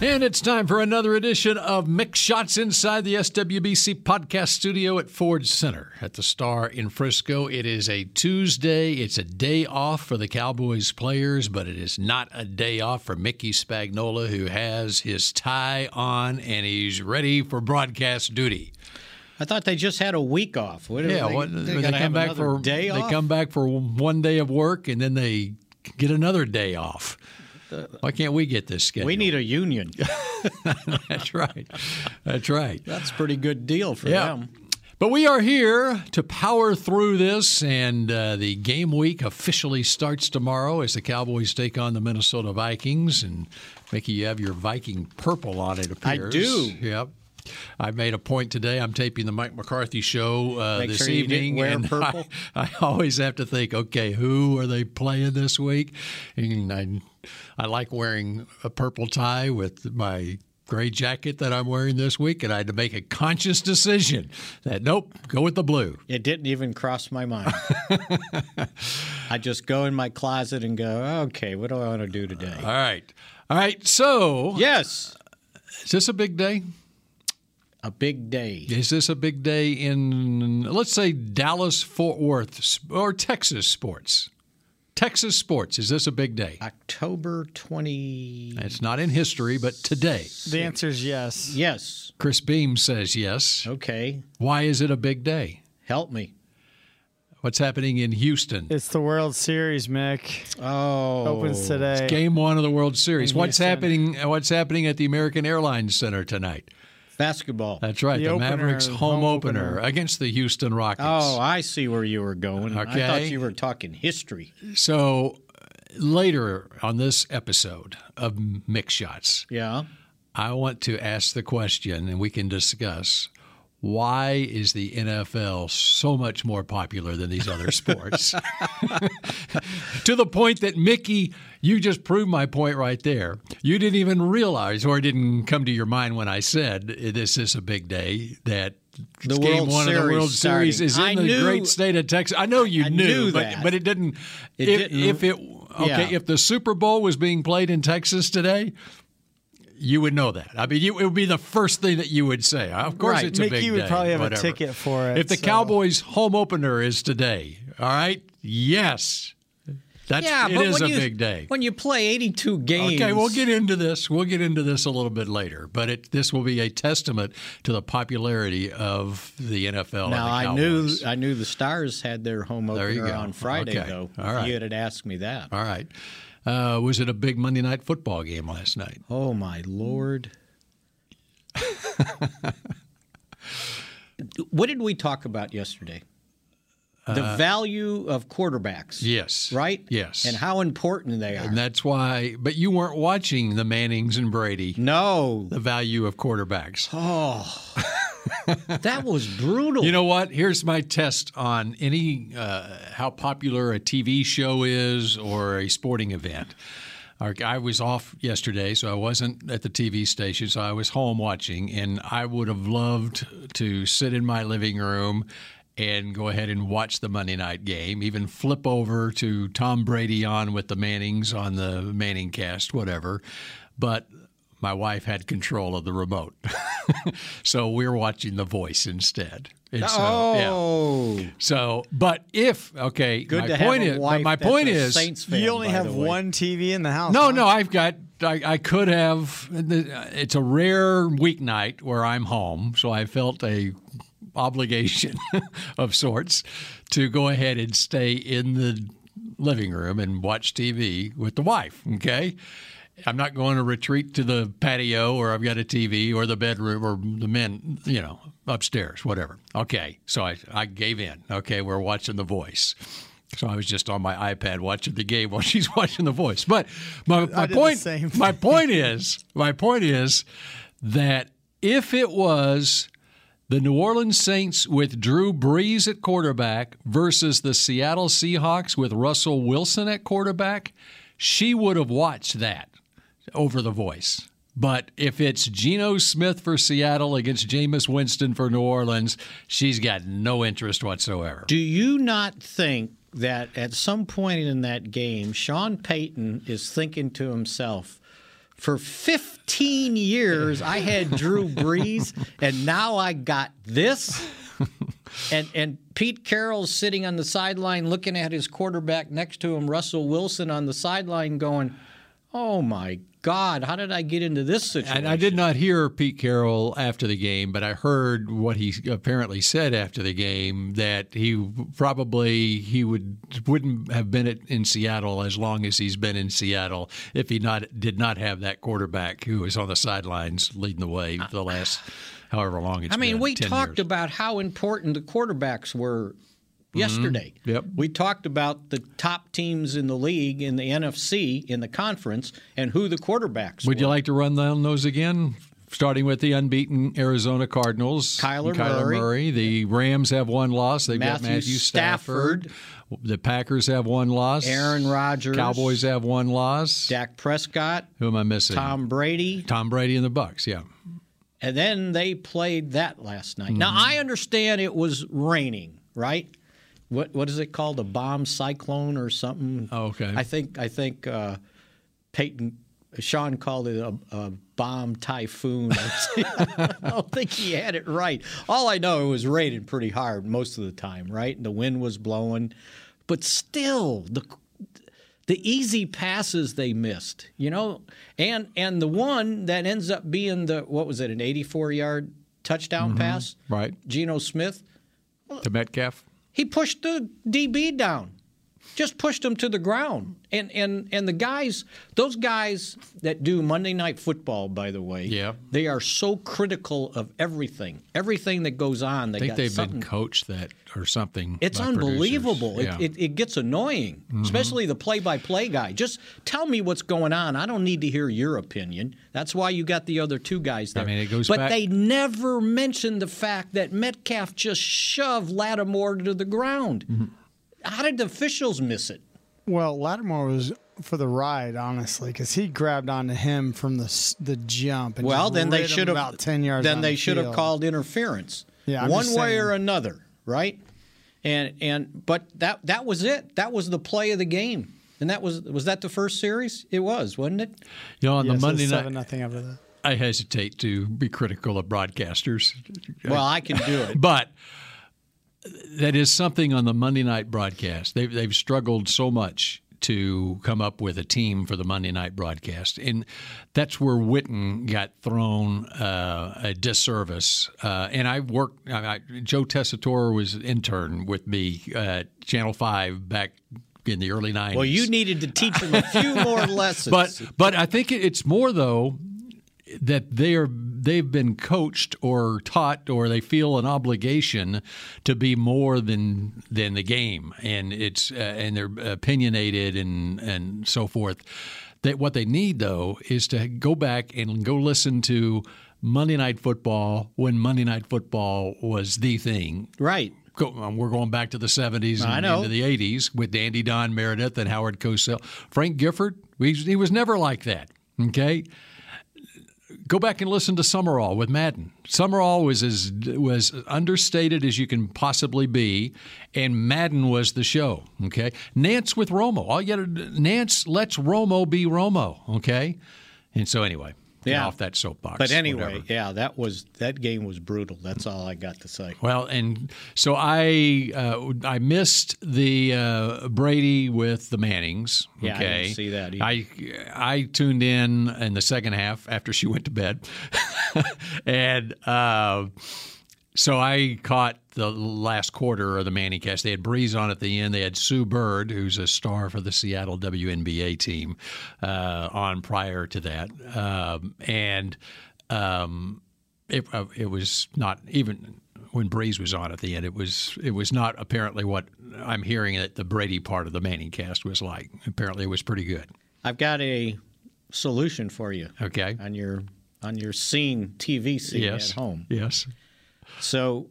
And it's time for another edition of Mick Shots inside the SWBC podcast studio at Ford Center at the Star in Frisco. It is a Tuesday. It's a day off for the Cowboys players, but it is not a day off for Mickey Spagnola, who has his tie on and he's ready for broadcast duty. I thought they just had a week off. They come back for one day of work and then they get another day off. Why can't we get this schedule? We need a union. That's right. That's a pretty good deal for them. But we are here to power through this, and the game week officially starts tomorrow as the Cowboys take on the Minnesota Vikings. And, Mickey, you have your Viking purple on, it appears. I do. Yep. I made a point today. I'm taping the Mike McCarthy show this evening. Make sure you didn't wear purple. I always have to think, okay, who are they playing this week? And I like wearing a purple tie with my gray jacket that I'm wearing this week, and I had to make a conscious decision that, nope, go with the blue. It didn't even cross my mind. I just go in my closet and go, okay, what do I want to do today? All right. So, yes. Is this a big day? A big day. Is this a big day in, let's say, Dallas, Fort Worth, or Texas sports? Texas sports. Is this a big day? October 20. It's not in history, but today. The answer is yes. Yes. Chris Beam says yes. Okay. Why is it a big day? Help me. What's happening in Houston? It's the World Series, Mick. Oh. Opens today. It's game one of the World Series. What's happening at the American Airlines Center tonight? Basketball. That's right. The Mavericks home opener against the Houston Rockets. Oh, I see where you were going. Okay. I thought you were talking history. So later on this episode of Mick Shots, I want to ask the question, and we can discuss, why is the NFL so much more popular than these other sports? To the point that, Mickey, you just proved my point right there. You didn't even realize, or it didn't come to your mind when I said this is a big day, that the game one of the World Series is in the great state of Texas. I know you knew, but it didn't. If the Super Bowl was being played in Texas today, you would know that. I mean, it would be the first thing that you would say. Of course, it's a big day. Mickey would probably have a ticket for it. If the Cowboys' home opener is today, all right, yes, it is a big day. When you play 82 games. Okay, we'll get into this. We'll get into this a little bit later. But this will be a testament to the popularity of the NFL. Now, and the Cowboys. I knew the Stars had their home opener on Friday, though. All right. You had asked me that. All right. Was it a big Monday Night Football game last night? Oh, my Lord. What did we talk about yesterday? The value of quarterbacks. Yes. Right? Yes. And how important they are. And that's why – but you weren't watching the Mannings and Brady. No. The value of quarterbacks. Oh. That was brutal. You know what? Here's my test on any how popular a TV show is or a sporting event. I was off yesterday, so I wasn't at the TV station, so I was home watching, and I would have loved to sit in my living room and go ahead and watch the Monday night game, even flip over to Tom Brady on with the Mannings on the Manning cast, whatever. But my wife had control of the remote. So we're watching The Voice instead. My point is Saints fan, you only have one TV in the house. No, I could have. It's a rare weeknight where I'm home, so I felt a obligation of sorts to go ahead and stay in the living room and watch TV with the wife, okay? I'm not going to retreat to the patio, or I've got a TV, or the bedroom, or the men, upstairs, whatever. Okay, so I gave in. Okay, we're watching The Voice. So I was just on my iPad watching the game while she's watching The Voice. But my point is that if it was The New Orleans Saints with Drew Brees at quarterback versus the Seattle Seahawks with Russell Wilson at quarterback, she would have watched that over The Voice. But if it's Geno Smith for Seattle against Jameis Winston for New Orleans, she's got no interest whatsoever. Do you not think that at some point in that game, Sean Payton is thinking to himself, for 15 years, I had Drew Brees, and now I got this? And Pete Carroll's sitting on the sideline looking at his quarterback next to him, Russell Wilson, on the sideline going, oh, my God, how did I get into this situation? And I did not hear Pete Carroll after the game, but I heard what he apparently said after the game, that he probably wouldn't have been in Seattle as long as he's been in Seattle if he did not have that quarterback who was on the sidelines leading the way for the last however long it's been. I mean, we talked about how important the quarterbacks were yesterday. Mm-hmm. Yep. We talked about the top teams in the league, in the NFC, in the conference, and who the quarterbacks were. Would you like to run down those again? Starting with the unbeaten Arizona Cardinals. Kyler Murray. The Rams have one loss. They've got Matthew Stafford. The Packers have one loss. Aaron Rodgers. Cowboys have one loss. Dak Prescott. Who am I missing? Tom Brady. Tom Brady and the Bucs, yeah. And then they played that last night. Mm-hmm. Now, I understand it was raining, right? What is it called? A bomb cyclone or something? Oh, okay. I think Sean called it a bomb typhoon. I don't think he had it right. All I know, it was raining pretty hard most of the time, right? And the wind was blowing, but still the easy passes they missed, you know, and the one that ends up being an 84-yard touchdown pass, right? Geno Smith to Metcalf. He pushed the DB down, just pushed him to the ground. And the guys, those guys that do Monday Night Football, by the way, yeah, they are so critical of everything that goes on. I think they've been coached that or something. It's unbelievable. Yeah. It gets annoying, especially the play-by-play guy. Just tell me what's going on. I don't need to hear your opinion. That's why you got the other two guys there. I mean, it goes back. But they never mentioned the fact that Metcalf just shoved Lattimore to the ground. Mm-hmm. How did the officials miss it? Well, Lattimore was for the ride, honestly, because he grabbed onto him from the jump. And well, then they should have about 10 yards. Then they should have called interference, one way or another, right? But that was it. That was the play of the game, and that was that the first series? It was, wasn't it? You know, on the Monday night, 7-0 after that. I hesitate to be critical of broadcasters. Well, I can do it, but. That is something on the Monday night broadcast. They've struggled so much to come up with a team for the Monday night broadcast. And that's where Witten got thrown a disservice. And Joe Tessitore was an intern with me at Channel 5 back in the early 90s. Well, you needed to teach him a few more lessons. But I think it's more, though, that they've been coached or taught, or they feel an obligation to be more than the game, and it's and they're opinionated and so forth. That what they need, though, is to go back and go listen to Monday Night Football when Monday Night Football was the thing, right? We're going back to the 70s and into the 80s with Dandy Don Meredith and Howard Cosell, Frank Gifford. He was never like that. Okay. Go back and listen to Summerall with Madden. Summerall was as understated as you can possibly be, and Madden was the show. Okay, Nance with Romo. Nance lets Romo be Romo. Okay, and so anyway, off that soapbox. But anyway, that game was brutal. That's all I got to say. Well, and so I missed the Brady with the Mannings. Okay? Yeah, I didn't see that either. I tuned in the second half after she went to bed, and so I caught the last quarter of the Manning cast. They had Breeze on at the end. They had Sue Bird, who's a star for the Seattle WNBA team, on prior to that. It was not even when Breeze was on at the end. It was not apparently what I'm hearing that the Brady part of the Manning cast was like. Apparently, it was pretty good. I've got a solution for you. Okay. On your scene TV at home. Yes. So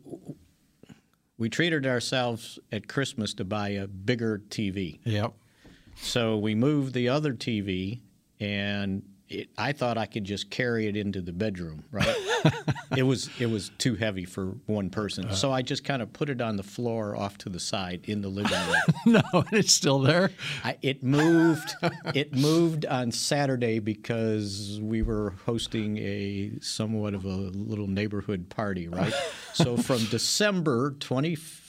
we treated ourselves at Christmas to buy a bigger TV. Yep. So we moved the other TV, and I thought I could just carry it into the bedroom, right? It was too heavy for one person. So I just kind of put it on the floor off to the side in the living room. No, it's still there? It moved on Saturday because we were hosting somewhat of a little neighborhood party, right? So from December 2020,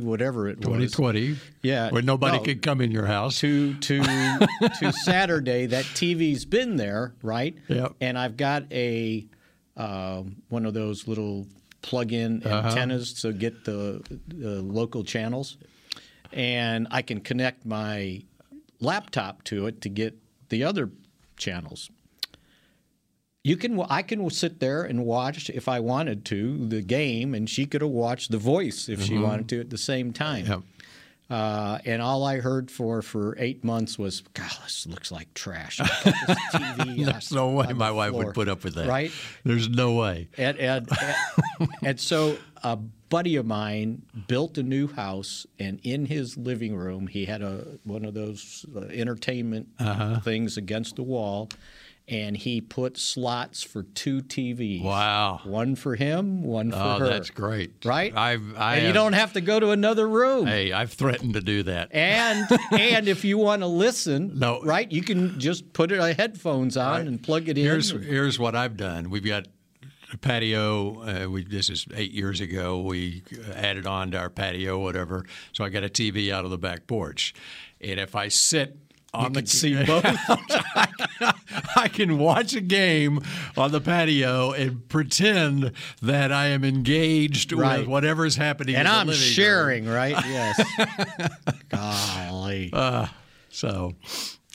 whatever it was. 2020. Yeah. Where nobody could come in your house. To Saturday, that TV's been there, right? Yep. And I've got a one of those little plug-in antennas to get the local channels. And I can connect my laptop to it to get the other channels. I can sit there and watch, if I wanted to, the game, and she could have watched The Voice if she wanted to at the same time. Yep. And all I heard for 8 months was, God, this looks like trash. I've got this TV There's no way my wife would put up with that. Right? There's no way. And so a buddy of mine built a new house, and in his living room, he had one of those entertainment things against the wall. And he put slots for two TVs. Wow. One for him, one for her. Oh, that's great. Right? You don't have to go to another room. Hey, I've threatened to do that. And if you want to listen, right, you can just put headphones on and plug it in. Here's what I've done. We've got a patio. This is 8 years ago. We added on to our patio, whatever. So I got a TV out of the back porch. And if I sit on you can see both. I can watch a game on the patio and pretend that I am engaged with whatever is happening in the living room. And I'm sharing, right? Yes. Golly.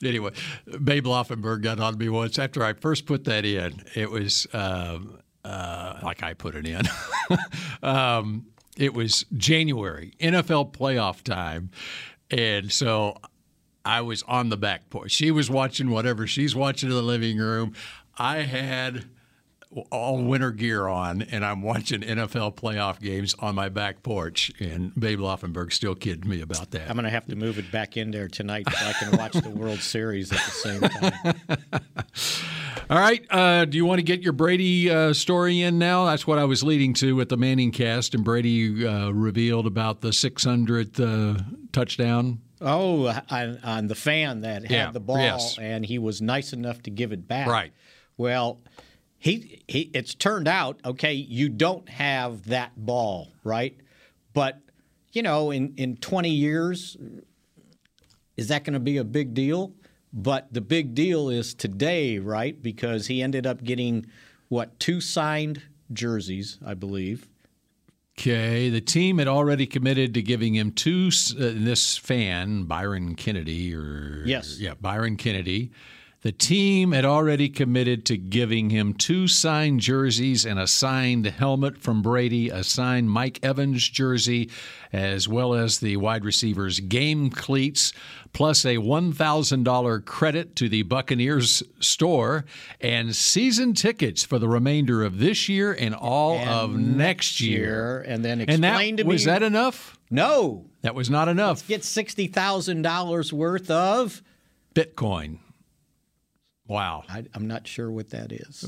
Anyway, Babe Loffenberg got on me once. After I first put that in, it was like I put it in. It was January, NFL playoff time. And so I was on the back porch. She was watching whatever she's watching in the living room. I had all winter gear on, and I'm watching NFL playoff games on my back porch. And Babe Loffenberg still kidded me about that. I'm going to have to move it back in there tonight so I can watch the World Series at the same time. All right. Do you want to get your Brady story in now? That's what I was leading to with the Manning cast, and Brady revealed about the 600th touchdown. Oh, on the fan that had the ball, and he was nice enough to give it back. Right. Well, it's turned out, okay, you don't have that ball, right? But, you know, in 20 years, is that going to be a big deal? But the big deal is today, right, because he ended up getting, two signed jerseys, I believe. Okay, the team had already committed to giving him two. This fan, Byron Kennedy, Byron Kennedy. The team had already committed to giving him two signed jerseys and a signed helmet from Brady, a signed Mike Evans jersey, as well as the wide receiver's game cleats, plus a $1,000 credit to the Buccaneers store, and season tickets for the remainder of this year and all of next year. And then explain to me. Was that enough? No. That was not enough. Let's get $60,000 worth of Bitcoin. Wow. I'm not sure what that is.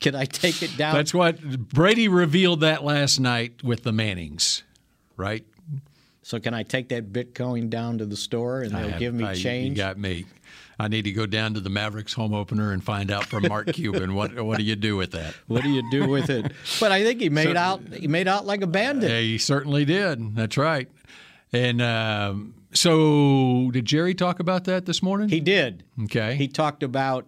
Can I take it down? That's what Brady revealed that last night with the Mannings, right? So can I take that Bitcoin down to the store and they'll give me change? You got me. I need to go down to the Mavericks home opener and find out from Mark Cuban what do you do with that? What do you do with it? But I think he made out like a bandit. He certainly did. That's right. And so did Jerry talk about that this morning? He did. Okay. He talked about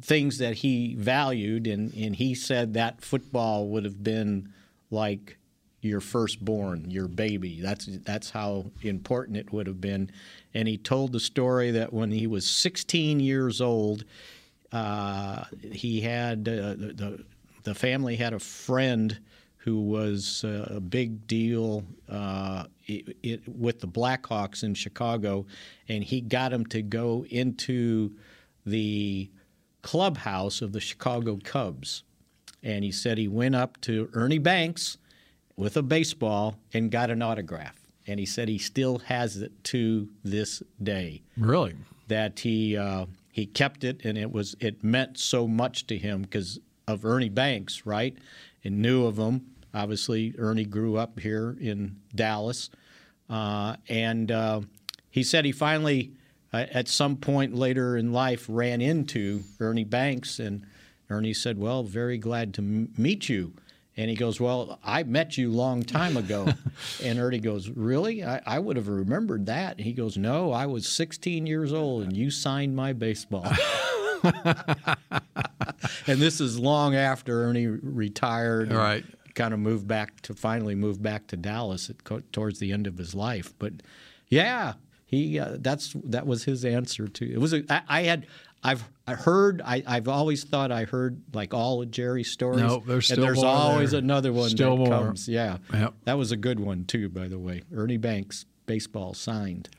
things that he valued, and he said that football would have been like your firstborn, your baby. That's how important it would have been. And he told the story that when he was 16 years old, he had the family had a friend who was a big deal with the Blackhawks in Chicago, and he got him to go into the clubhouse of the Chicago Cubs. and he said he went up to Ernie Banks with a baseball and got an autograph. And he said he still has it to this day. Really? That he kept it, and it meant so much to him because of Ernie Banks, right? And knew of him. Obviously, Ernie grew up here in Dallas. And he said he finally, at some point later in life, ran into Ernie Banks. And Ernie said, well, very glad to meet you. And he goes, well, I met you a long time ago. And Ernie goes, really? I would have remembered that. And he goes, no, I was 16 years old, and you signed my baseball. And this is long after Ernie retired. All right. Kind of finally moved back to Dallas towards the end of his life. But yeah, that was his answer to it. Was I've always thought I heard like all of Jerry's stories. No, there's always another one still that more. Comes. Yeah, yep. That was a good one too, by the way. Ernie Banks baseball signed.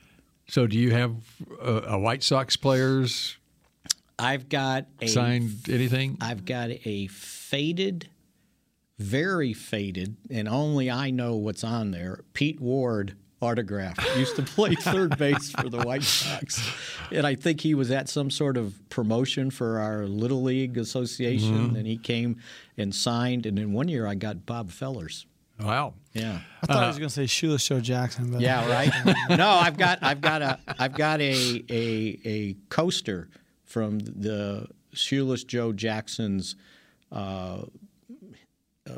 So, do you have a White Sox player's? I've got a signed anything. I've got a faded. Very faded, and only I know what's on there. Pete Ward autograph. Used to play third base for the White Sox. And I think he was at some sort of promotion for our Little League Association, and he came and signed. And then one year I got Bob Fellers. Wow. Yeah. I thought I was going to say Sheila Show Jackson. But yeah, right? No, I've got a coaster from the Sheila Joe Jackson's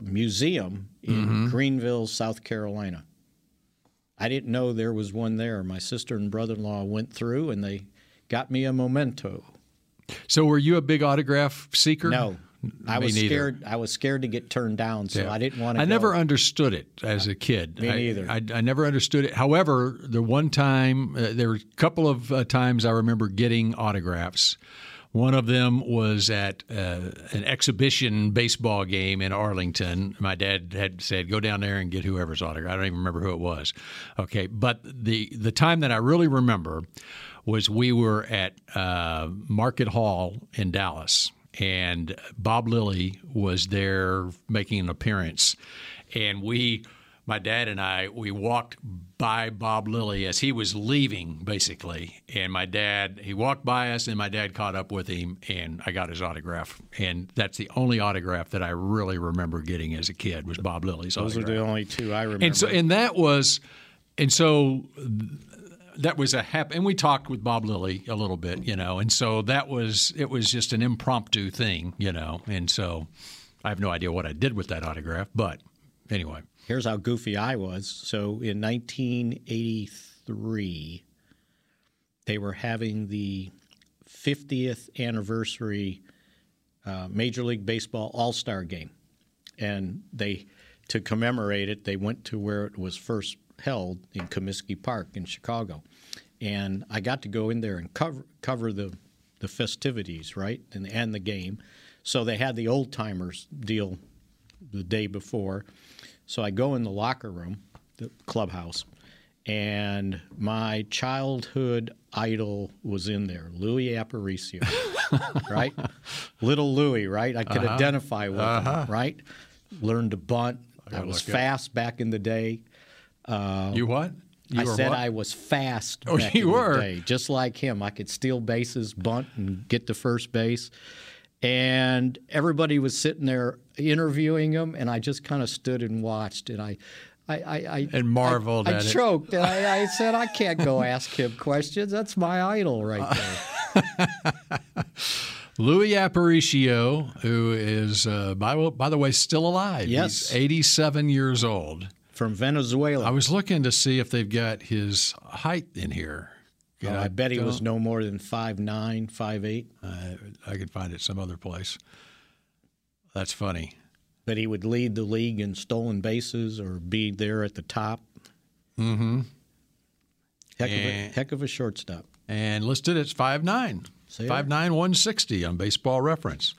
museum in Greenville, South Carolina. I didn't know there was one there. My sister and brother-in-law went through, and they got me a memento. So were you a big autograph seeker? No. I was scared. I was scared to get turned down, so I didn't want to. I never understood it as a kid. Me neither. I never understood it. However, there were a couple of times I remember getting autographs. One of them was at an exhibition baseball game in Arlington. My dad had said, go down there and get whoever's autograph. I don't even remember who it was. Okay, but the time that I really remember was we were at Market Hall in Dallas, and Bob Lilly was there making an appearance. And my dad and I, we walked by Bob Lilly as he was leaving, basically. And he walked by us, and my dad caught up with him, and I got his autograph. And that's the only autograph that I really remember getting as a kid was Bob Lilly's autograph. Those are the only two I remember. And that was a happy. And we talked with Bob Lilly a little bit, you know. And so it was just an impromptu thing, you know. And so I have no idea what I did with that autograph, but anyway. Here's how goofy I was. So in 1983, they were having the 50th anniversary Major League Baseball All-Star Game. And to commemorate it, they went to where it was first held in Comiskey Park in Chicago. And I got to go in there and cover the festivities, right, and the game. So they had the old-timers deal the day before. So I go in the locker room, the clubhouse, and my childhood idol was in there, Luis Aparicio, right? Little Louie, right? I could identify with him, right? Learned to bunt. I was fast back in the day. You what? I was fast back in the day. Just like him. I could steal bases, bunt, and get to first base. And everybody was sitting there interviewing him, and I just kind of stood and watched, and I marveled at it. I choked, and I said, I can't go ask him questions. That's my idol right there. Luis Aparicio, who is, by the way, still alive. Yes. He's 87 years old. From Venezuela. I was looking to see if they've got his height in here. Oh, I bet he was no more than 5'9", 5'8". I could find it some other place. That's funny. But he would lead the league in stolen bases or be there at the top. Mm-hmm. Heck of a shortstop. And listed as 5'9". 5'9", 160 on Baseball Reference.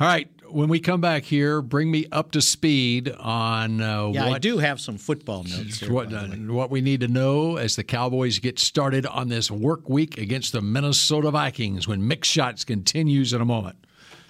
All right, when we come back here, bring me up to speed on I do have some football notes. What we need to know as the Cowboys get started on this work week against the Minnesota Vikings when Mixed Shots continues in a moment.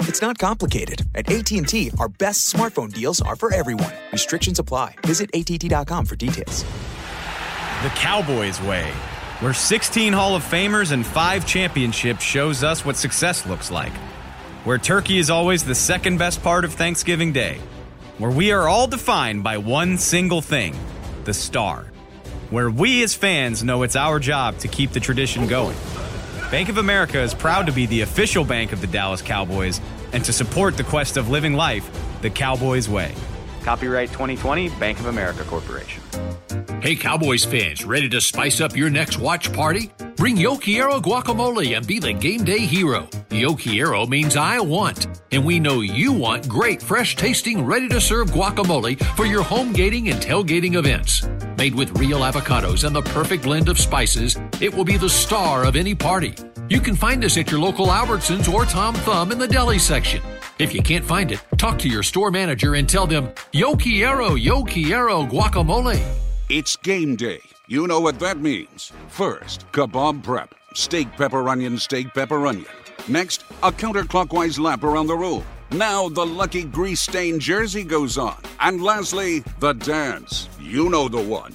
It's not complicated. At AT&T, our best smartphone deals are for everyone. Restrictions apply. Visit att.com for details. The Cowboys way, where 16 Hall of Famers and 5 championships shows us what success looks like. Where turkey is always the second best part of Thanksgiving Day. Where we are all defined by one single thing, the star. Where we as fans know it's our job to keep the tradition going. Bank of America is proud to be the official bank of the Dallas Cowboys and to support the quest of living life the Cowboys way. Copyright 2020, Bank of America Corporation. Hey, Cowboys fans, ready to spice up your next watch party? Bring Yokiero guacamole and be the game day hero. Yokiero means I want, and we know you want great, fresh-tasting, ready-to-serve guacamole for your home gating and tailgating events. Made with real avocados and the perfect blend of spices, it will be the star of any party. You can find us at your local Albertsons or Tom Thumb in the deli section. If you can't find it, talk to your store manager and tell them, Yo Quiero guacamole. It's game day. You know what that means. First, kebab prep. Steak, pepper, onion, steak, pepper, onion. Next, a counterclockwise lap around the room. Now the lucky grease-stained jersey goes on. And lastly, the dance. You know the one.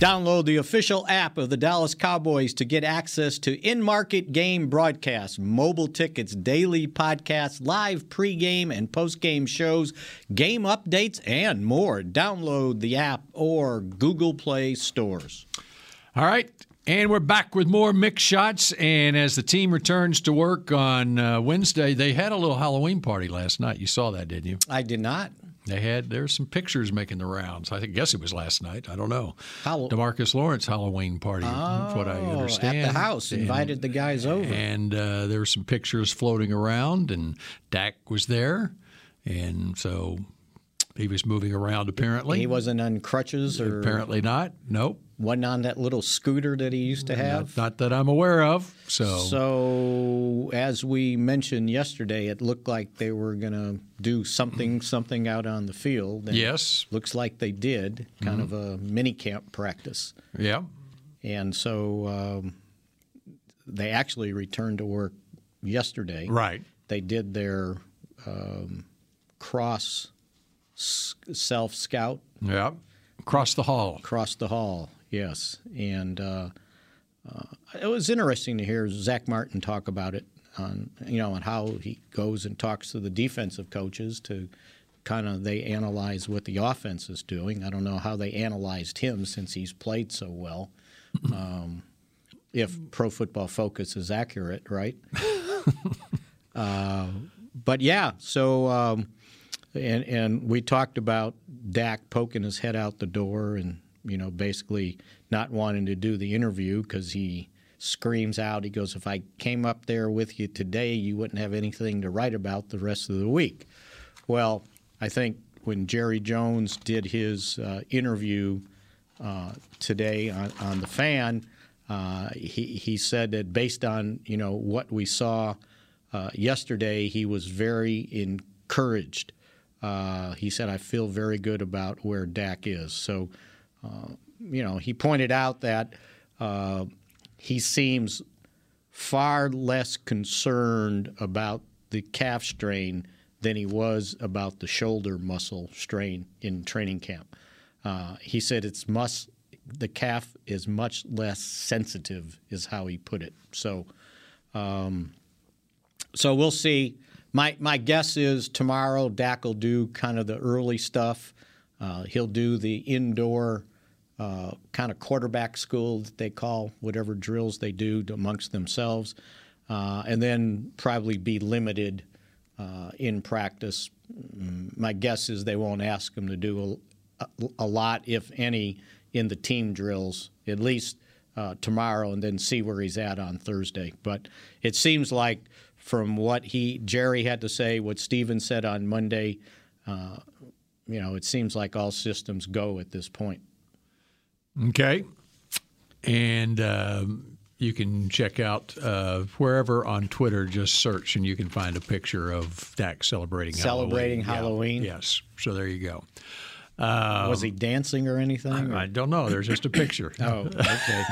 Download the official app of the Dallas Cowboys to get access to in-market game broadcasts, mobile tickets, daily podcasts, live pregame and postgame shows, game updates, and more. Download the app or Google Play stores. All right, and we're back with more Mixed Shots. And as the team returns to work on Wednesday, they had a little Halloween party last night. You saw that, didn't you? I did not. There's some pictures making the rounds. I guess it was last night. I don't know. DeMarcus Lawrence Halloween party, from what I understand. At the house, invited the guys over. And there were some pictures floating around, and Dak was there. And so he was moving around, apparently. He wasn't on crutches? Or apparently not. Nope. Wasn't on that little scooter that he used to have? Not that I'm aware of. So as we mentioned yesterday, it looked like they were going to do something out on the field. And yes. Looks like they did, kind of a mini camp practice. Yeah. And so they actually returned to work yesterday. Right. They did their cross self-scout. Yeah. Across the hall. Yes, and it was interesting to hear Zach Martin talk about it on how he goes and talks to the defensive coaches to they analyze what the offense is doing. I don't know how they analyzed him since he's played so well. If Pro Football Focus is accurate, right? And we talked about Dak poking his head out the door and, basically not wanting to do the interview because he screams out. He goes, if I came up there with you today, you wouldn't have anything to write about the rest of the week. Well, I think when Jerry Jones did his interview today on The Fan, he said that based on, what we saw yesterday, he was very encouraged. He said, I feel very good about where Dak is. So, he pointed out that he seems far less concerned about the calf strain than he was about the shoulder muscle strain in training camp. He said the calf is much less sensitive is how he put it. So, so we'll see. My guess is tomorrow Dak will do kind of the early stuff. He'll do the indoor quarterback school that they call, whatever drills they do amongst themselves, and then probably be limited in practice. My guess is they won't ask him to do a lot, if any, in the team drills, at least tomorrow, and then see where he's at on Thursday. But it seems like from what Jerry had to say, what Steven said on Monday, it seems like all systems go at this point. Okay. And you can check out wherever on Twitter, just search, and you can find a picture of Dak celebrating Halloween. Yeah. Yes. So there you go. Was he dancing or anything? I don't know. There's just a picture. Oh, okay.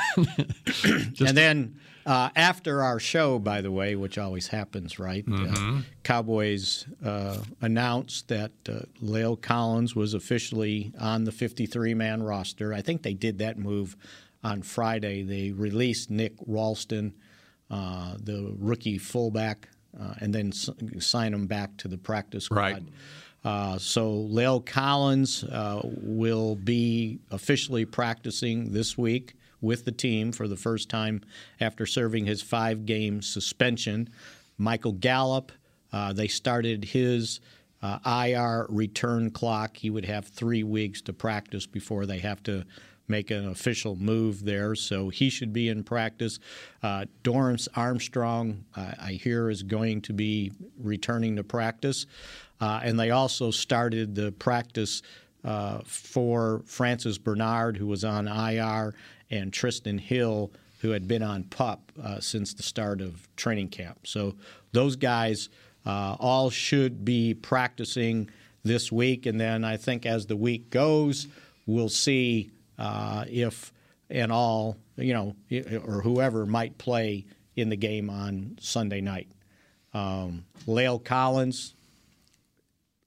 And then after our show, by the way, which always happens, right? Mm-hmm. Cowboys announced that Lael Collins was officially on the 53-man roster. I think they did that move on Friday. They released Nick Ralston, the rookie fullback, and then signed him back to the practice squad. Right. So Lael Collins will be officially practicing this week with the team for the first time after serving his 5-game suspension. Michael Gallup, they started his IR return clock. He would have 3 weeks to practice before they have to make an official move there, so he should be in practice. Dorrance Armstrong, I hear, is going to be returning to practice. And they also started the practice for Francis Bernard, who was on IR, and Tristan Hill, who had been on PUP since the start of training camp. So those guys all should be practicing this week. And then I think as the week goes, we'll see if and all, or whoever might play in the game on Sunday night. Lael Collins...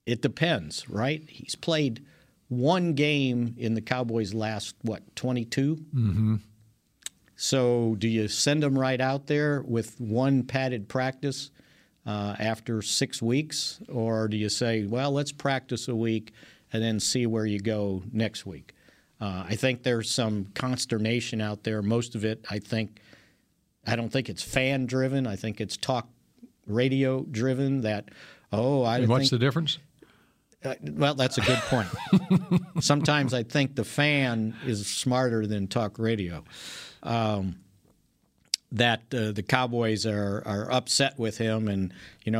It depends, right? He's played one game in the Cowboys' last, 22? Mm-hmm. So do you send him right out there with one padded practice after 6 weeks? Or do you say, well, let's practice a week and then see where you go next week? I think there's some consternation out there. Most of it, I don't think it's fan-driven. I think it's talk radio-driven that, what's the difference? Well, that's a good point. Sometimes I think the fan is smarter than talk radio. The Cowboys are upset with him, and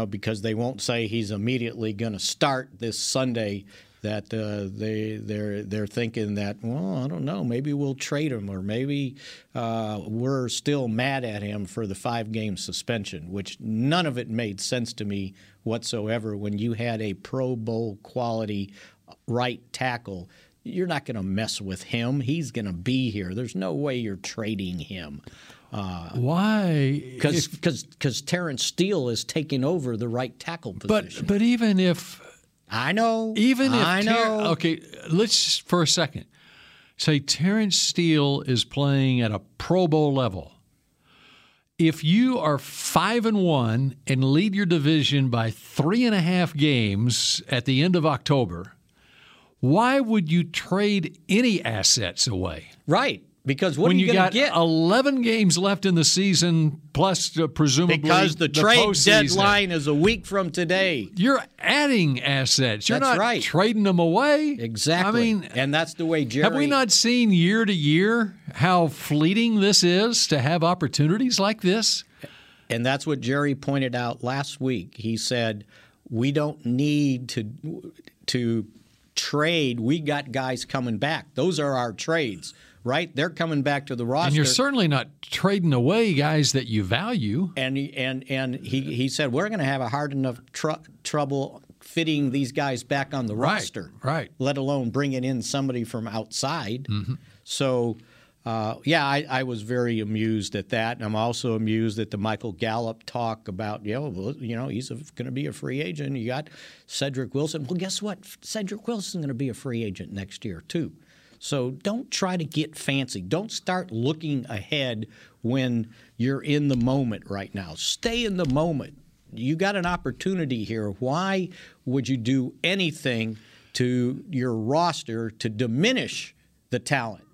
because they won't say he's immediately going to start this Sunday. That they're thinking that, well, I don't know, maybe we'll trade him, or maybe we're still mad at him for the 5-game suspension, which none of it made sense to me whatsoever. When you had a Pro Bowl quality right tackle, you're not going to mess with him. He's going to be here. There's no way you're trading him. Why? Because Terrence Steele is taking over the right tackle position. But even if... I know. Okay, let's for a second say Terrence Steele is playing at a Pro Bowl level. If you are 5-1 and lead your division by 3.5 games at the end of October, why would you trade any assets away? Right. Because what when are you going to get? 11 games left in the season, plus presumably because the trade deadline is a week from today. You're adding assets. You're not trading them away. Exactly. I mean, and that's the way Jerry. Have we not seen year to year how fleeting this is to have opportunities like this? And that's what Jerry pointed out last week. He said we don't need to trade. We got guys coming back. Those are our trades. Right? They're coming back to the roster. And you're certainly not trading away guys that you value. And he said, we're going to have a hard enough trouble fitting these guys back on the roster, right? Let alone bringing in somebody from outside. Mm-hmm. So, I was very amused at that. And I'm also amused at the Michael Gallup talk about, he's going to be a free agent. You got Cedric Wilson. Well, guess what? Cedric Wilson's going to be a free agent next year, too. So don't try to get fancy. Don't start looking ahead when you're in the moment right now. Stay in the moment. You got an opportunity here. Why would you do anything to your roster to diminish the talent?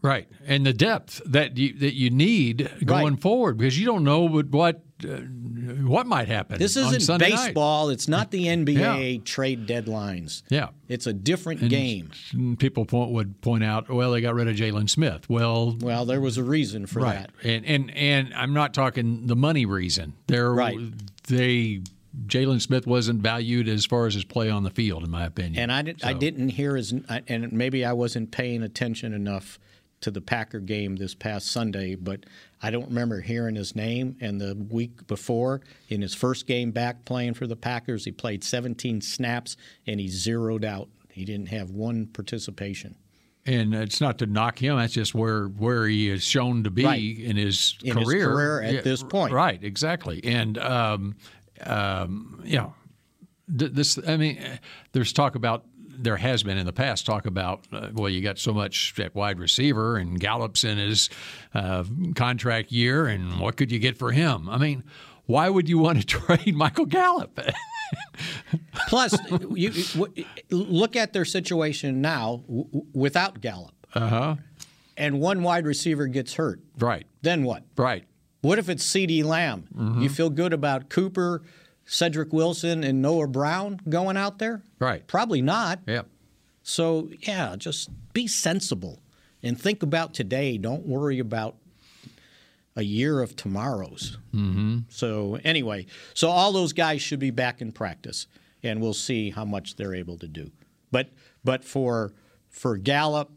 Right, and the depth that you need going forward, because you don't know what what might happen. This isn't baseball. Night. It's not the NBA trade deadlines. Yeah. It's a different game. People would point out, well, they got rid of Jalen Smith. Well, there was a reason for that. And I'm not talking the money reason. Jalen Smith wasn't valued as far as his play on the field, in my opinion. And I didn't hear his – and maybe I wasn't paying attention enough to the Packer game this past Sunday, but I don't remember hearing his name. And the week before, in his first game back playing for the Packers, he played 17 snaps, and he zeroed out. He didn't have one participation. And it's not to knock him. That's just where he is shown to be in his career at this point. Right, exactly. And there's talk about. There has been in the past talk about you got so much at wide receiver, and Gallup's in his contract year, and what could you get for him? I mean, why would you want to trade Michael Gallup? Plus, you look at their situation now without Gallup, and one wide receiver gets hurt. Right. Then what? Right. What if it's CeeDee Lamb? Mm-hmm. You feel good about Cooper, Cedric Wilson, and Noah Brown going out there? Right. Probably not. Yeah. So, just be sensible and think about today. Don't worry about a year of tomorrows. Mm-hmm. So, anyway, all those guys should be back in practice, and we'll see how much they're able to do. But for Gallup,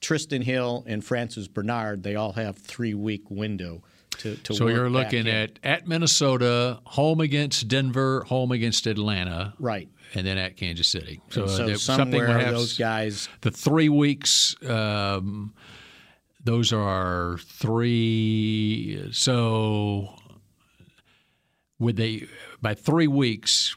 Tristan Hill, and Francis Bernard, they all have 3-week window. So you're looking at Minnesota, home against Denver, home against Atlanta, right, and then at Kansas City. So somewhere those guys. The 3 weeks, those are three. So would they by 3 weeks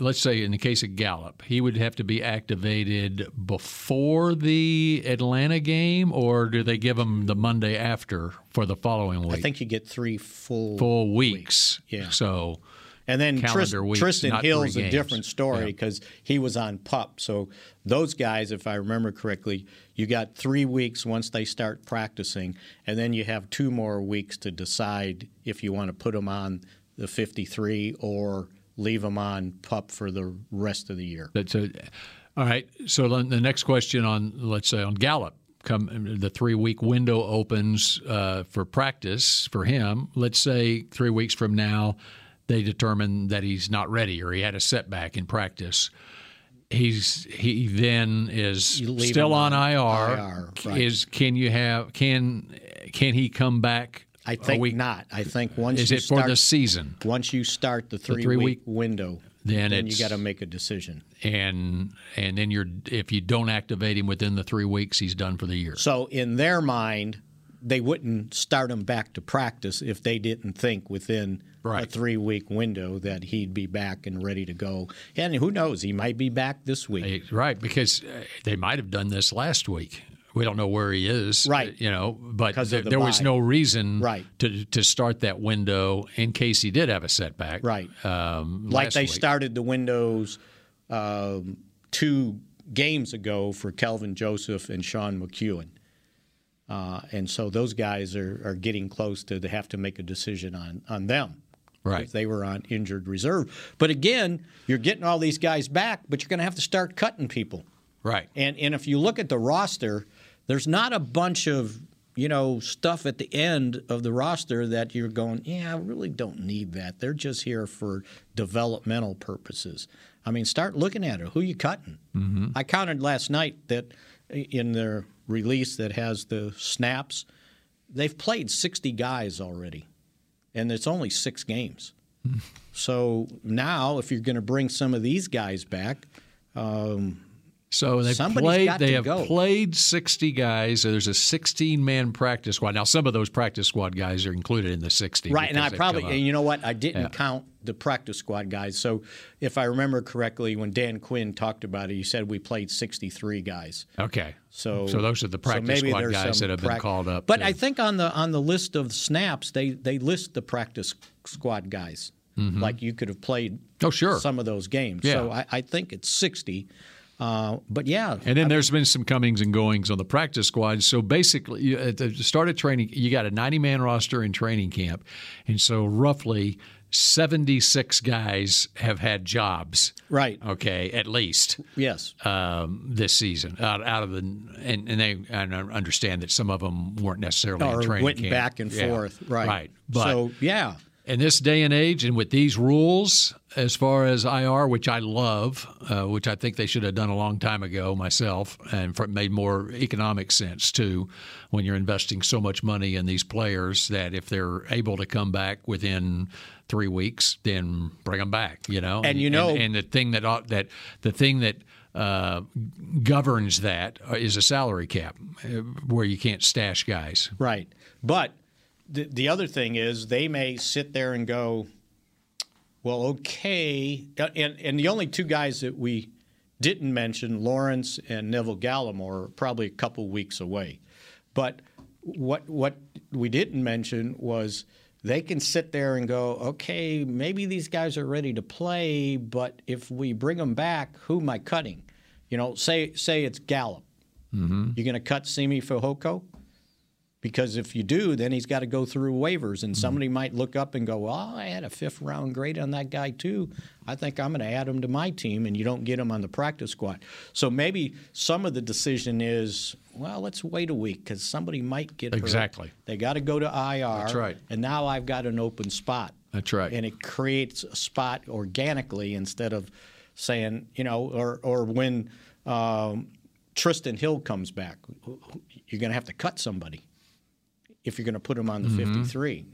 let's say in the case of Gallup, he would have to be activated before the Atlanta game, or do they give him the Monday after for the following week? I think you get three full weeks. Yeah. So and then Tristan Hill's a different story because he was on PUP. So those guys, if I remember correctly, you got 3 weeks once they start practicing, and then you have 2 more weeks to decide if you want to put them on the 53 or leave them on PUP for the rest of the year. All right. So then the next question on Gallup, the 3-week window opens for practice for him. Let's say 3 weeks from now they determine that he's not ready or he had a setback in practice. He then is still on IR. Right. Can he come back? I think not. I think once is you it start, for the season. Once you start the three-week window, then you got to make a decision. And then if you don't activate him within the 3 weeks, he's done for the year. So in their mind, they wouldn't start him back to practice if they didn't think within a 3-week window that he'd be back and ready to go. And who knows? He might be back this week. Right, because they might have done this last week. We don't know where he is, right? But there was no reason to start that window in case he did have a setback, right? They started the windows 2 games ago for Kelvin Joseph and Sean McEwen, and so those guys are getting close to they have to make a decision on them. Right. If they were on injured reserve. But again, you're getting all these guys back, but you're going to have to start cutting people, right? And if you look at the roster. There's not a bunch of, stuff at the end of the roster that you're going, I really don't need that. They're just here for developmental purposes. I mean, start looking at it. Who you cutting? Mm-hmm. I counted last night that in their release that has the snaps, they've played 60 guys already, and it's only 6 games. Mm-hmm. So now if you're going to bring some of these guys back so they have played 60 guys. So there's a 16-man practice squad. Now, some of those practice squad guys are included in the 60. Right, and I didn't count the practice squad guys. So if I remember correctly, when Dan Quinn talked about it, he said we played 63 guys. Okay. So those are the practice squad guys that have been called up. But I think on the list of snaps, they list the practice squad guys. Mm-hmm. Like you could have played some of those games. Yeah. So I think it's 60. But yeah. And then there's been some comings and goings on the practice squad. So basically, at the start of training, you got a 90-man roster in training camp. And so roughly 76 guys have had jobs. Right. Okay, at least. Yes. This season. And they understand that some of them weren't necessarily in training camp. Or went back and forth. Right. Right. But, so, yeah. In this day and age and with these rules, as far as IR, which I love, which I think they should have done a long time ago myself, and made more economic sense, too, when you're investing so much money in these players that if they're able to come back within 3 weeks, then bring them back, you know? And you know, and the thing that the thing that governs that is a salary cap where you can't stash guys. Right. But the other thing is they may sit there and go, well, okay. And the only two guys that we didn't mention, Lawrence and Neville Gallimore, are probably a couple weeks away. But what we didn't mention was they can sit there and go, okay, maybe these guys are ready to play, but if we bring them back, who am I cutting? You know, say it's Gallup. Mm-hmm. You're going to cut Simi Fehoko? Because if you do, then he's got to go through waivers, and somebody might look up and go, well, I had a fifth-round grade on that guy too. I think I'm going to add him to my team, and you don't get him on the practice squad. So maybe some of the decision is, well, let's wait a week because somebody might get hurt. Exactly. They got to go to IR. That's right. And now I've got an open spot. That's right. And it creates a spot organically instead of saying, you know, or when Tristan Hill comes back, you're going to have to cut somebody if you're going to put them on the 53.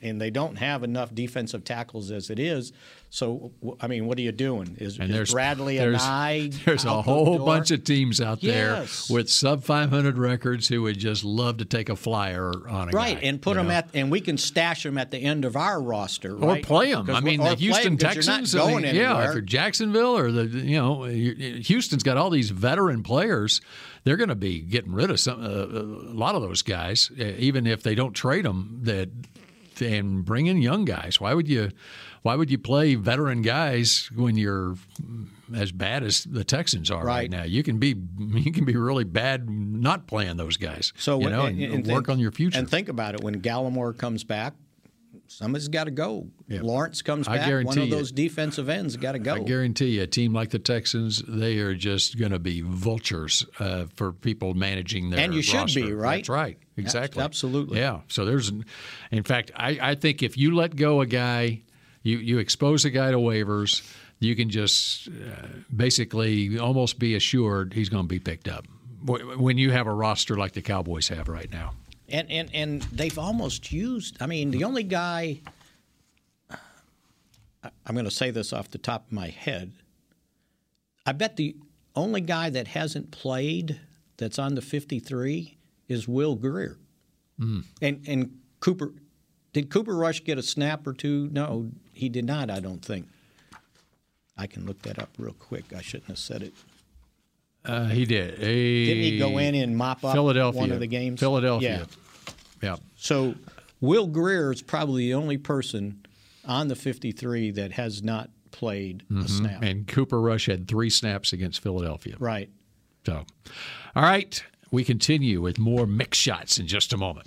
And they don't have enough defensive tackles as it is. So, I mean, what are you doing? Is Bradley and I there's a whole bunch of teams out there with sub-500 records who would just love to take a flyer on a guy. Right, and put them and we can stash them at the end of our roster. Right? Or play them. I mean, the Houston Texans. You're not going anywhere. If you're Jacksonville or Houston's got all these veteran players. They're going to be getting rid of a lot of those guys, even if they don't trade them. And bring in young guys. Why would you play veteran guys when you're as bad as the Texans are right now? You can be really bad not playing those guys. So work on your future. And think about it: when Gallimore comes back, somebody's got to go. Yeah. Lawrence comes back. One of those defensive ends got to go. I guarantee you, a team like the Texans, they are just going to be vultures for people managing their roster. And you should be, right? That's right. Exactly. Absolutely. Yeah. So in fact, I think if you let go a guy, you expose a guy to waivers, you can just basically almost be assured he's going to be picked up when you have a roster like the Cowboys have right now. And they've almost used – I mean, the only guy – I'm going to say this off the top of my head. I bet the only guy that hasn't played that's on the 53 is Will Grier. Mm. And Cooper – did Cooper Rush get a snap or two? No, he did not, I don't think. I can look that up real quick. I shouldn't have said it. He did. Didn't he go in and mop up one of the games? Philadelphia. Yeah. So Will Grier is probably the only person on the 53 that has not played a snap. And Cooper Rush had 3 snaps against Philadelphia. Right. So, all right, we continue with more mix shots in just a moment.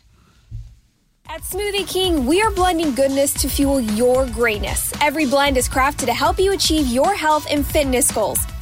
At Smoothie King, we are blending goodness to fuel your greatness. Every blend is crafted to help you achieve your health and fitness goals.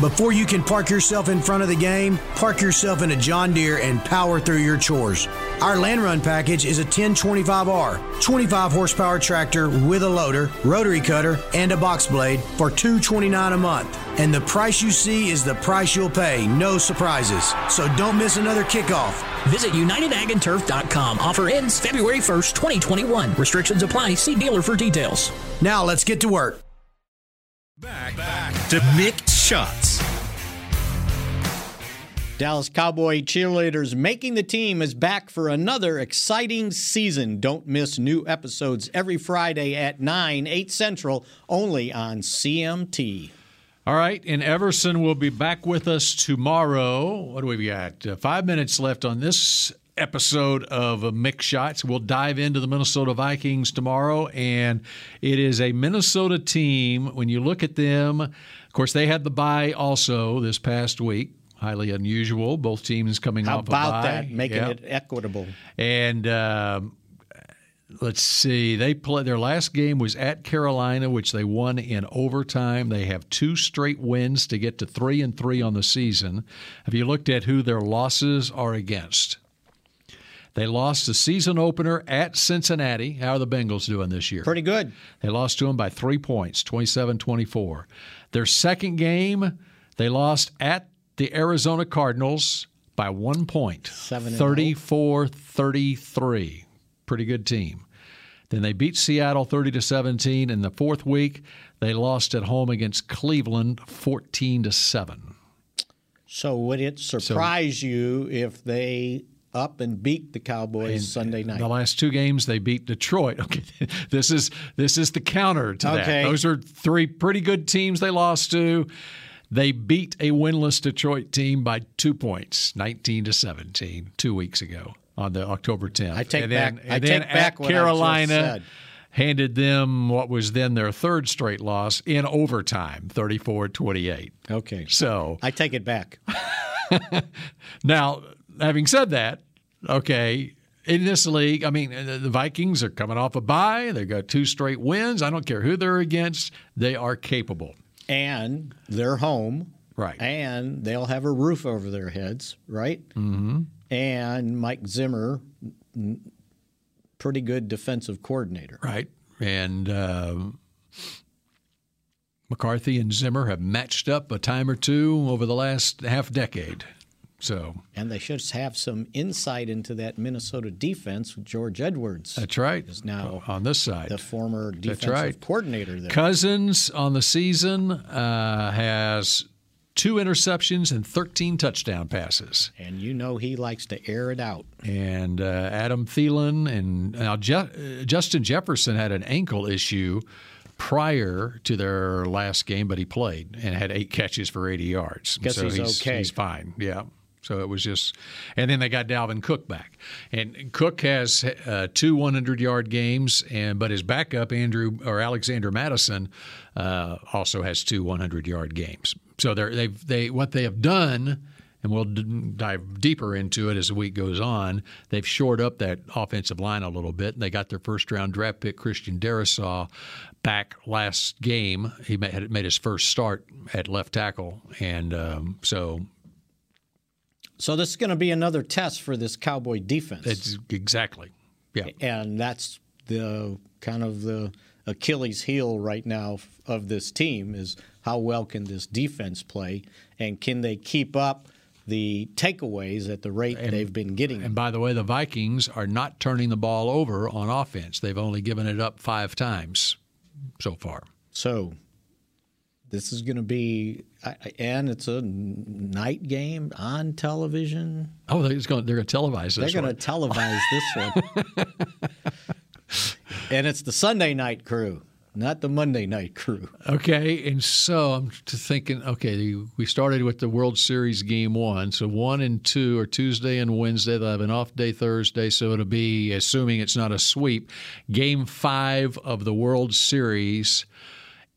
Before you can park yourself in front of the game, park yourself in a John Deere and power through your chores. Our Land Run package is a 1025R, 25-horsepower tractor with a loader, rotary cutter, and a box blade for $229 a month. And the price you see is the price you'll pay. No surprises. So don't miss another kickoff. Visit UnitedAgAndTurf.com. Offer ends February 1st, 2021. Restrictions apply. See dealer for details. Now let's get to work. Back to mixed shots. Dallas Cowboy cheerleaders making the team is back for another exciting season. Don't miss new episodes every Friday at 9, 8 Central, only on CMT. All right, and Everson will be back with us tomorrow. What do we got? 5 minutes left on this episode of Mix Shots. We'll dive into the Minnesota Vikings tomorrow, and it is a Minnesota team. When you look at them, of course, they had the bye also this past week. Highly unusual. Both teams coming off a bye. How about that? Making it equitable. And let's see. They play. Their last game was at Carolina, which they won in overtime. They have two straight wins to get to 3-3 on the season. Have you looked at who their losses are against? They lost the season opener at Cincinnati. How are the Bengals doing this year? Pretty good. They lost to them by 3 points, 27-24. Their second game, they lost at the Arizona Cardinals by 1 point, 34-33. Pretty good team. Then they beat Seattle 30-17. In the fourth week, they lost at home against Cleveland 14-7. So would it surprise you if they up and beat the Cowboys Sunday night? The last two games, they beat Detroit. Okay, this is the counter to that. Those are three pretty good teams they lost to. They beat a winless Detroit team by 2 points, 19-17, 2 weeks ago on the October 10th. I take back what Carolina I just said. Handed them what was then their third straight loss in overtime, 34-28. Okay, so I take it back. Now, having said that, okay, in this league, I mean, the Vikings are coming off a bye. They've got two straight wins. I don't care who they're against. They are capable. And they're home. Right. And they'll have a roof over their heads, right? Mm-hmm. And Mike Zimmer, pretty good defensive coordinator. Right. And McCarthy and Zimmer have matched up a time or two over the last half decade. So, and they should have some insight into that Minnesota defense with George Edwards. That's right. Is now on this side, the former defensive coordinator there. Cousins on the season has 2 interceptions and 13 touchdown passes. And you know he likes to air it out. And Adam Thielen and now Justin Jefferson had an ankle issue prior to their last game, but he played and had 8 catches for 80 yards. Guess so he's okay. He's fine. Yeah. So it was just – and then they got Dalvin Cook back. And Cook has 2 100-yard games, but his backup, Alexander Madison, also has 2 100-yard games. So what they have done, and we'll dive deeper into it as the week goes on, they've shored up that offensive line a little bit, and they got their first-round draft pick, Christian Darrisaw, back last game. He made his first start at left tackle, and So this is going to be another test for this Cowboy defense. Exactly, yeah. And that's the kind of the Achilles heel right now of this team is how well can this defense play and can they keep up the takeaways at the rate they've been getting. And by the way, the Vikings are not turning the ball over on offense. They've only given it up 5 times so far. So this is going to be – and it's a night game on television. Oh, they're going to televise this one. They're going to televise this one. And it's the Sunday night crew. not the Monday night crew. Okay, and so I'm thinking, okay, we started with the World Series Game 1, so 1 and 2 are Tuesday and Wednesday. They'll have an off day Thursday, so it'll be, assuming it's not a sweep, Game 5 of the World Series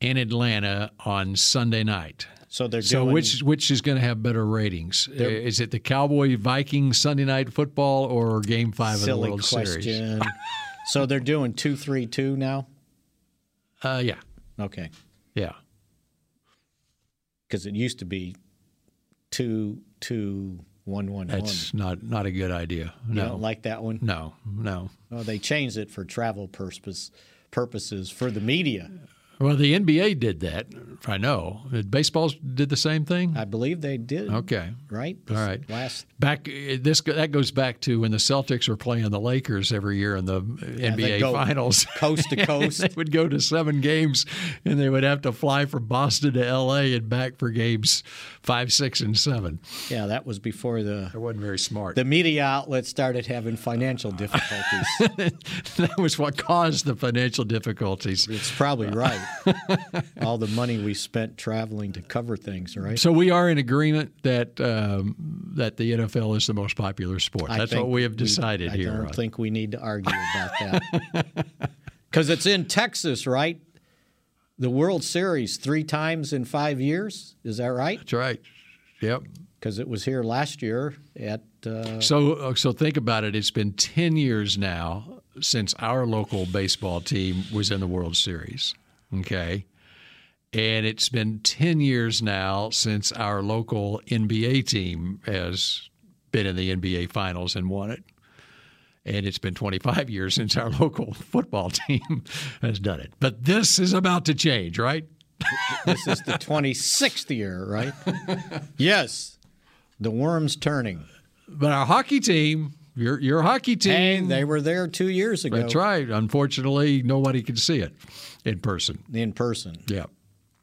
in Atlanta on Sunday night. So they're doing, which is going to have better ratings? Is it the Cowboys-Vikings Sunday night football or Game 5 of the World Series? Silly question. So they're doing 2-3-2 now? Yeah. Okay. Yeah. Because it used to be 2-2-1-1-1. That's not a good idea. No. You don't like that one? No. Well, they changed it for travel purposes for the media. Well, the NBA did that, I know. Baseball did the same thing? I believe they did. Okay. Right? All right. That goes back to when the Celtics were playing the Lakers every year in the NBA Finals. Coast to coast. They would go to 7 games, and they would have to fly from Boston to L.A. and back for games 5, 6, and 7. Yeah, that was before the— It wasn't very smart. The media outlets started having financial difficulties. That was what caused the financial difficulties. It's probably right. All the money we spent traveling to cover things, right? So we are in agreement that that the NFL is the most popular sport. That's what we have decided here. I don't think we need to argue about that. Because it's in Texas, right? The World Series 3 times in 5 years. Is that right? That's right. Yep. Because it was here last year at— So think about it. It's been 10 years now since our local baseball team was in the World Series. Okay. And it's been 10 years now since our local NBA team has been in the NBA Finals and won it. And it's been 25 years since our local football team has done it. But this is about to change, right? This is the 26th year, right? Yes. The worm's turning. But our hockey team... Your hockey team. And they were there 2 years ago. That's right. Unfortunately, nobody could see it in person. Yeah.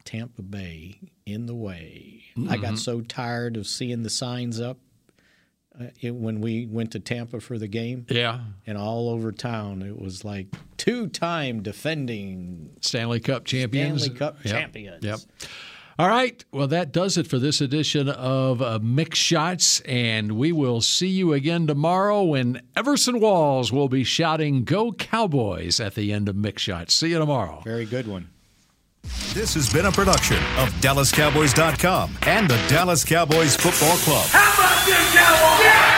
Tampa Bay in the way. Mm-hmm. I got so tired of seeing the signs up when we went to Tampa for the game. Yeah. And all over town, it was like two-time defending Stanley Cup champions. Yep. All right. Well, that does it for this edition of Mix Shots, and we will see you again tomorrow when Everson Walls will be shouting, "Go Cowboys," at the end of Mix Shots. See you tomorrow. Very good one. This has been a production of DallasCowboys.com and the Dallas Cowboys Football Club. How about this, Cowboys? Yeah!